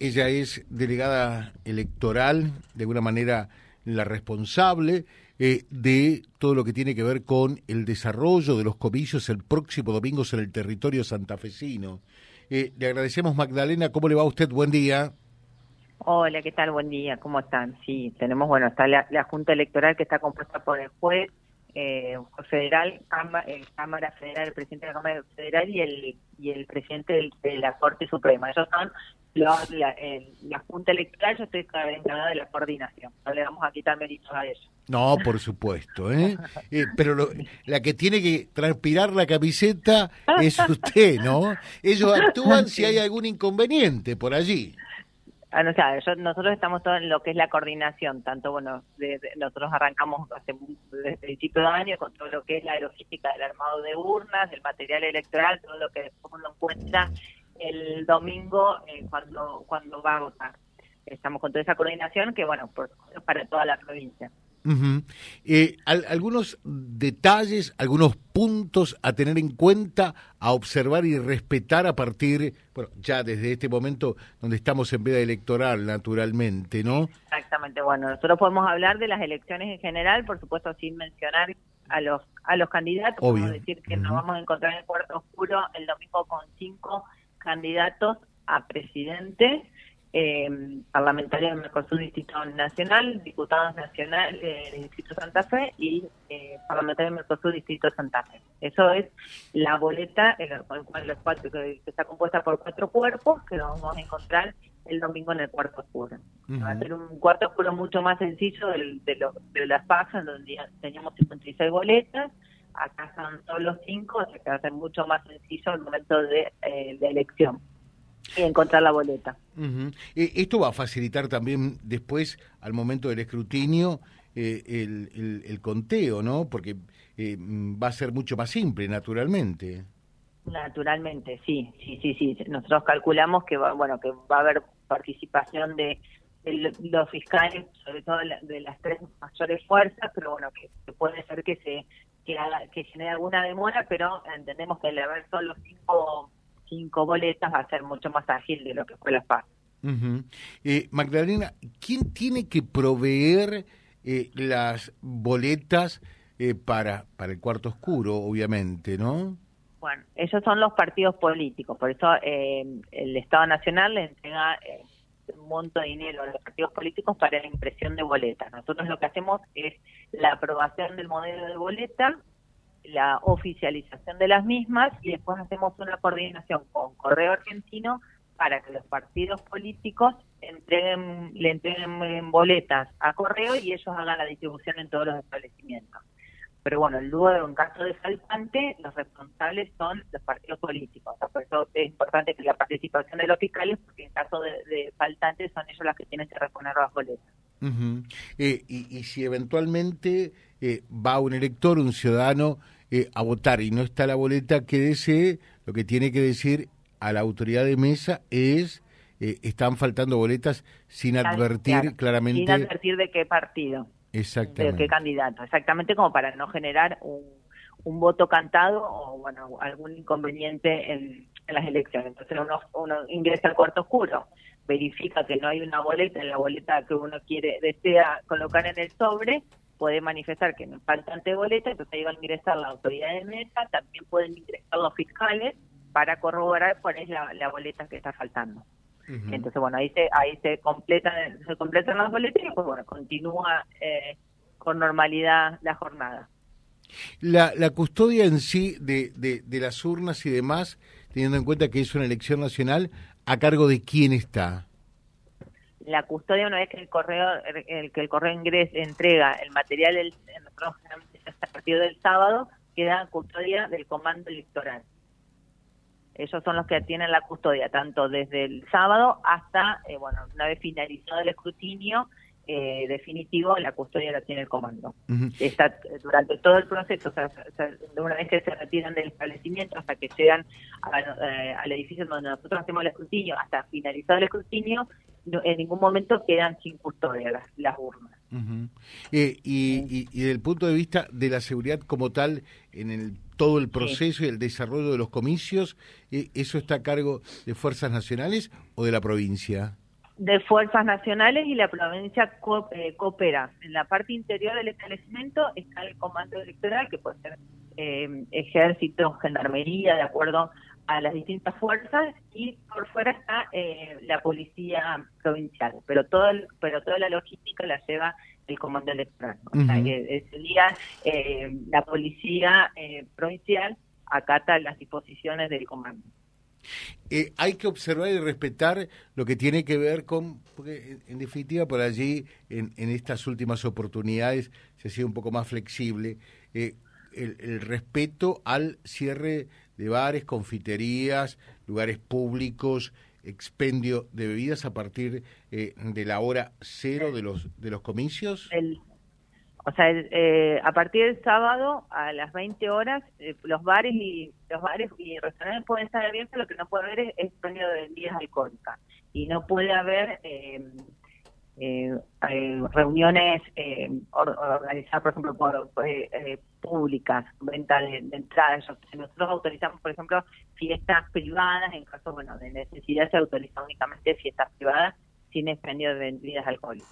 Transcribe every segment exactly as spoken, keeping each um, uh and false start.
Ella es delegada electoral, de alguna manera la responsable eh, de todo lo que tiene que ver con el desarrollo de los comicios el próximo domingo en el territorio santafesino. Eh, le agradecemos, Magdalena. ¿Cómo le va a usted? Buen día. Hola, ¿qué tal? Buen día. ¿Cómo están? Sí, tenemos, bueno, está la, la Junta Electoral que está compuesta por el juez eh, federal, Cámara, el Cámara Federal, el presidente de la Cámara Federal y el, y el presidente del, de la Corte Suprema. Ellos son... La, la, la Junta Electoral, yo estoy encargada de la coordinación, no le vamos a quitar méritos a eso. No, por supuesto, ¿eh? eh pero lo, la que tiene que transpirar la camiseta es usted, ¿no? Ellos actúan sí. Si hay algún inconveniente por allí. Ah, no, o sea, yo, nosotros estamos todos en lo que es la coordinación, tanto, bueno, de, de, nosotros arrancamos hace, desde principio de año con todo lo que es la logística del armado de urnas, del material electoral, todo lo que después uno encuentra el domingo eh, cuando cuando va a votar. Estamos con toda esa coordinación que, bueno, por, para toda la provincia. Uh-huh. eh, al, algunos detalles, algunos puntos a tener en cuenta, a observar y respetar a partir, bueno, ya desde este momento donde estamos en veda electoral, naturalmente, ¿no? Exactamente, bueno, nosotros podemos hablar de las elecciones en general, por supuesto, sin mencionar a los a los candidatos. Obvio. Podemos decir que uh-huh. Nos vamos a encontrar en el cuarto oscuro el domingo con cinco candidatos a presidente, eh, parlamentarios del Mercosur Distrito Nacional, diputados nacionales eh, del Distrito Santa Fe y eh, parlamentarios del Mercosur Distrito Santa Fe. Eso es la boleta en los cuatro, que está compuesta por cuatro cuerpos que nos vamos a encontrar el domingo en el cuarto oscuro. Uh-huh. Va a ser un cuarto oscuro mucho más sencillo de, de, lo, de las pasas, donde teníamos cincuenta y seis boletas. Acá son solo cinco, o sea que va a ser mucho más sencillo el momento de, eh, de elección y encontrar la boleta. Uh-huh. eh, esto va a facilitar también después, al momento del escrutinio, eh, el, el, el conteo, ¿no? Porque eh, va a ser mucho más simple, naturalmente. Naturalmente, sí, sí, sí, sí. Nosotros calculamos que va, bueno, que va a haber participación de los fiscales, sobre todo de las tres mayores fuerzas, pero bueno, que, que puede ser que se que, haga, que genere alguna demora, pero entendemos que el haber solo cinco, cinco boletas va a ser mucho más ágil de lo que fue la F A S. Uh-huh. eh, Magdalena, ¿quién tiene que proveer eh, las boletas eh, para, para el cuarto oscuro, obviamente, no? Bueno, ellos son los partidos políticos, por eso eh, el Estado Nacional le entrega... Eh, un monto de dinero a los partidos políticos para la impresión de boletas. Nosotros lo que hacemos es la aprobación del modelo de boleta, la oficialización de las mismas y después hacemos una coordinación con Correo Argentino para que los partidos políticos entreguen, le entreguen boletas a Correo y ellos hagan la distribución en todos los establecimientos. Pero bueno, luego en caso de faltante, los responsables son los partidos políticos. Por eso es importante que la participación de los fiscales, porque en caso de, de faltantes son ellos los que tienen que responder las boletas. Uh-huh. eh, y, y si eventualmente eh, va un elector, un ciudadano, eh, a votar y no está la boleta que desee, lo que tiene que decir a la autoridad de mesa es... Eh, están faltando boletas sin advertir claro, claramente... Sin advertir de qué partido. Exactamente. De qué candidato, exactamente, como para no generar un, un voto cantado o bueno algún inconveniente en, en las elecciones. Entonces uno, uno ingresa al cuarto oscuro, verifica que no hay una boleta en la boleta que uno quiere desea colocar en el sobre, puede manifestar que no faltan de boletas, entonces ahí va a ingresar la autoridad de mesa, también pueden ingresar los fiscales para corroborar cuál es la, la boleta que está faltando. Uh-huh. Entonces, bueno, ahí se ahí se completan se completan las boletas y pues bueno, continúa eh, con normalidad la jornada. La la custodia en sí de, de de las urnas y demás, teniendo en cuenta que es una elección nacional, ¿a cargo de quién está? La custodia, una vez que el correo el que el correo ingresa entrega el material, el, nosotros generalmente hasta a partir del sábado queda en custodia del comando electoral. Ellos son los que tienen la custodia, tanto desde el sábado hasta, eh, bueno, una vez finalizado el escrutinio eh, definitivo, la custodia la tiene el comando. Uh-huh. Está durante todo el proceso, o sea, una vez que se retiran del establecimiento hasta que llegan a, eh, al edificio donde nosotros hacemos el escrutinio, hasta finalizado el escrutinio, no, en ningún momento quedan sin custodia las, las urnas. Uh-huh. eh, y, y, y desde el punto de vista de la seguridad como tal, en el, todo el proceso sí. y el desarrollo de los comicios, eh, ¿eso está a cargo de Fuerzas Nacionales o de la provincia? De Fuerzas Nacionales, y la provincia co- eh, coopera. En la parte interior del establecimiento está el comando electoral, que puede ser eh, ejército, gendarmería, de acuerdo a las distintas fuerzas, y por fuera está eh, la policía provincial, pero todo el, pero toda la logística la lleva el comando electoral. O uh-huh. sea, que ese día eh, la policía eh, provincial acata las disposiciones del comando. Eh, hay que observar y respetar lo que tiene que ver con, porque en definitiva por allí, en, en estas últimas oportunidades se ha sido un poco más flexible, eh, el, el respeto al cierre de bares, confiterías, lugares públicos, expendio de bebidas a partir eh, de la hora cero de los de los comicios. El, o sea, el, eh, a partir del sábado a las veinte horas eh, los bares y los bares y restaurantes pueden estar abiertos, lo que no puede haber es expendio de bebidas alcohólicas y no puede haber eh, eh, eh, reuniones eh, or, organizadas, por ejemplo, por eh, eh, públicas, venta de, de entradas. Nosotros autorizamos, por ejemplo, fiestas privadas. En caso bueno de necesidad se autorizan únicamente fiestas privadas sin expendio de bebidas alcohólicas.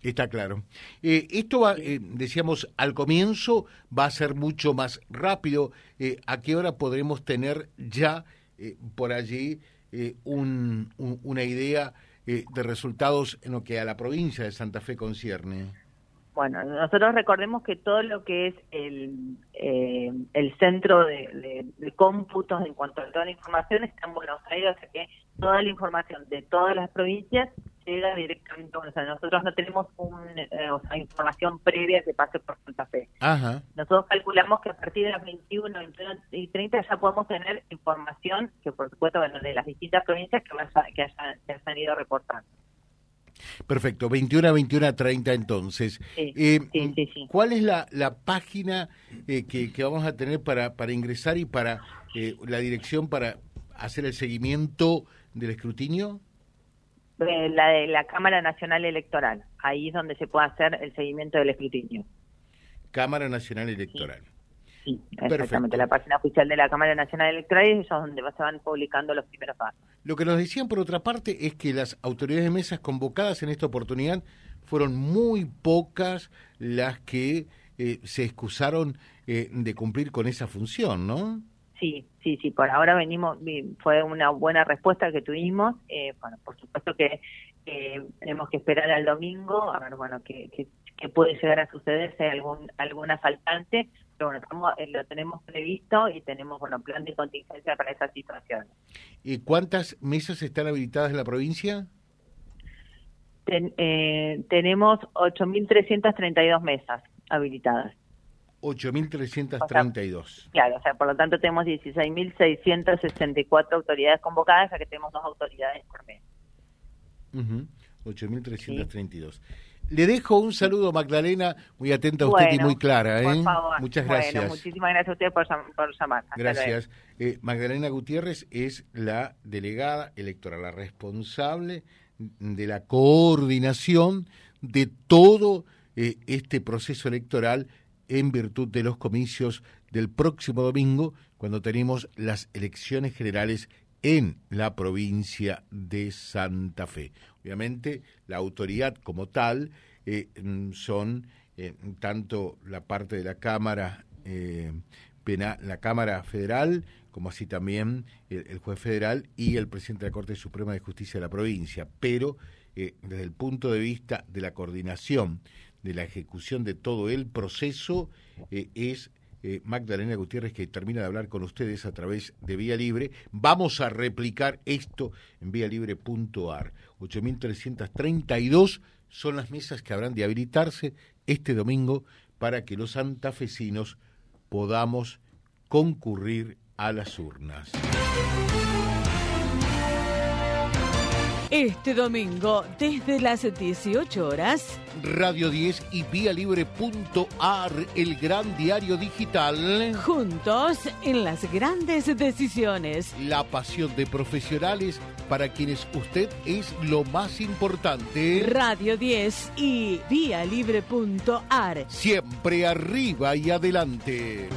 Está claro. Eh, esto, va, eh, decíamos, al comienzo va a ser mucho más rápido. Eh, ¿A qué hora podremos tener ya eh, por allí eh, un, un, una idea eh, de resultados en lo que a la provincia de Santa Fe concierne? Bueno, nosotros recordemos que todo lo que es el eh, el centro de, de, de cómputos en cuanto a toda la información está en Buenos Aires, o sea que toda la información de todas las provincias llega directamente a Buenos Aires. Nosotros no tenemos un, eh, o sea, información previa que pase por Santa Fe. Ajá. Nosotros calculamos que a partir de las veintiuno y treinta ya podemos tener información que, por supuesto, bueno, de las distintas provincias que, vaya, que, haya, que hayan ido reportando. Perfecto, veintiuno a veintiuno a treinta entonces. Sí, eh, sí, sí, sí. ¿Cuál es la, la página eh, que, que vamos a tener para, para ingresar y para eh, la dirección para hacer el seguimiento del escrutinio? Eh, la de la Cámara Nacional Electoral, ahí es donde se puede hacer el seguimiento del escrutinio. Cámara Nacional Electoral. Sí. Sí, exactamente. Perfecto. La página oficial de la Cámara Nacional Electoral es donde se van publicando los primeros pasos. Lo que nos decían, por otra parte, es que las autoridades de mesas convocadas en esta oportunidad fueron muy pocas las que eh, se excusaron eh, de cumplir con esa función, ¿no? Sí, sí, sí. Por ahora venimos, fue una buena respuesta que tuvimos. Eh, bueno, por supuesto que eh, tenemos que esperar al domingo a ver, bueno, que, que, que puede llegar a sucederse algún alguna faltante. Bueno, estamos, lo tenemos previsto y tenemos bueno, plan de contingencia para esa situación. ¿Y cuántas mesas están habilitadas en la provincia? Ten, eh, tenemos ocho mil trescientas treinta y dos mesas habilitadas. ocho mil trescientas treinta y dos. O sea, claro, o sea, por lo tanto tenemos dieciséis mil seiscientas sesenta y cuatro autoridades convocadas, ya que tenemos dos autoridades por mes. Uh-huh. ocho mil trescientas treinta y dos. Sí. Le dejo un saludo, Magdalena, muy atenta a usted bueno, y muy clara. ¿eh? Por favor. Muchas gracias. Bueno, muchísimas gracias a usted por, por llamar. Hasta gracias. Eh, Magdalena Gutiérrez es la delegada electoral, la responsable de la coordinación de todo eh, este proceso electoral en virtud de los comicios del próximo domingo, cuando tenemos las elecciones generales en la provincia de Santa Fe. Obviamente, la autoridad como tal eh, son eh, tanto la parte de la Cámara eh, Penal, la Cámara Federal, como así también el, el juez federal y el presidente de la Corte Suprema de Justicia de la provincia. Pero eh, desde el punto de vista de la coordinación, de la ejecución de todo el proceso, eh, es Eh, Magdalena Gutiérrez, que termina de hablar con ustedes a través de Vía Libre. Vamos a replicar esto en vía libre punto a r. ocho mil trescientas treinta y dos son las mesas que habrán de habilitarse este domingo para que los santafesinos podamos concurrir a las urnas. Este domingo, desde las dieciocho horas, Radio diez y Vialibre punto a r, el gran diario digital. Juntos en las grandes decisiones. La pasión de profesionales para quienes usted es lo más importante. Radio diez y Vialibre punto a r. Siempre arriba y adelante.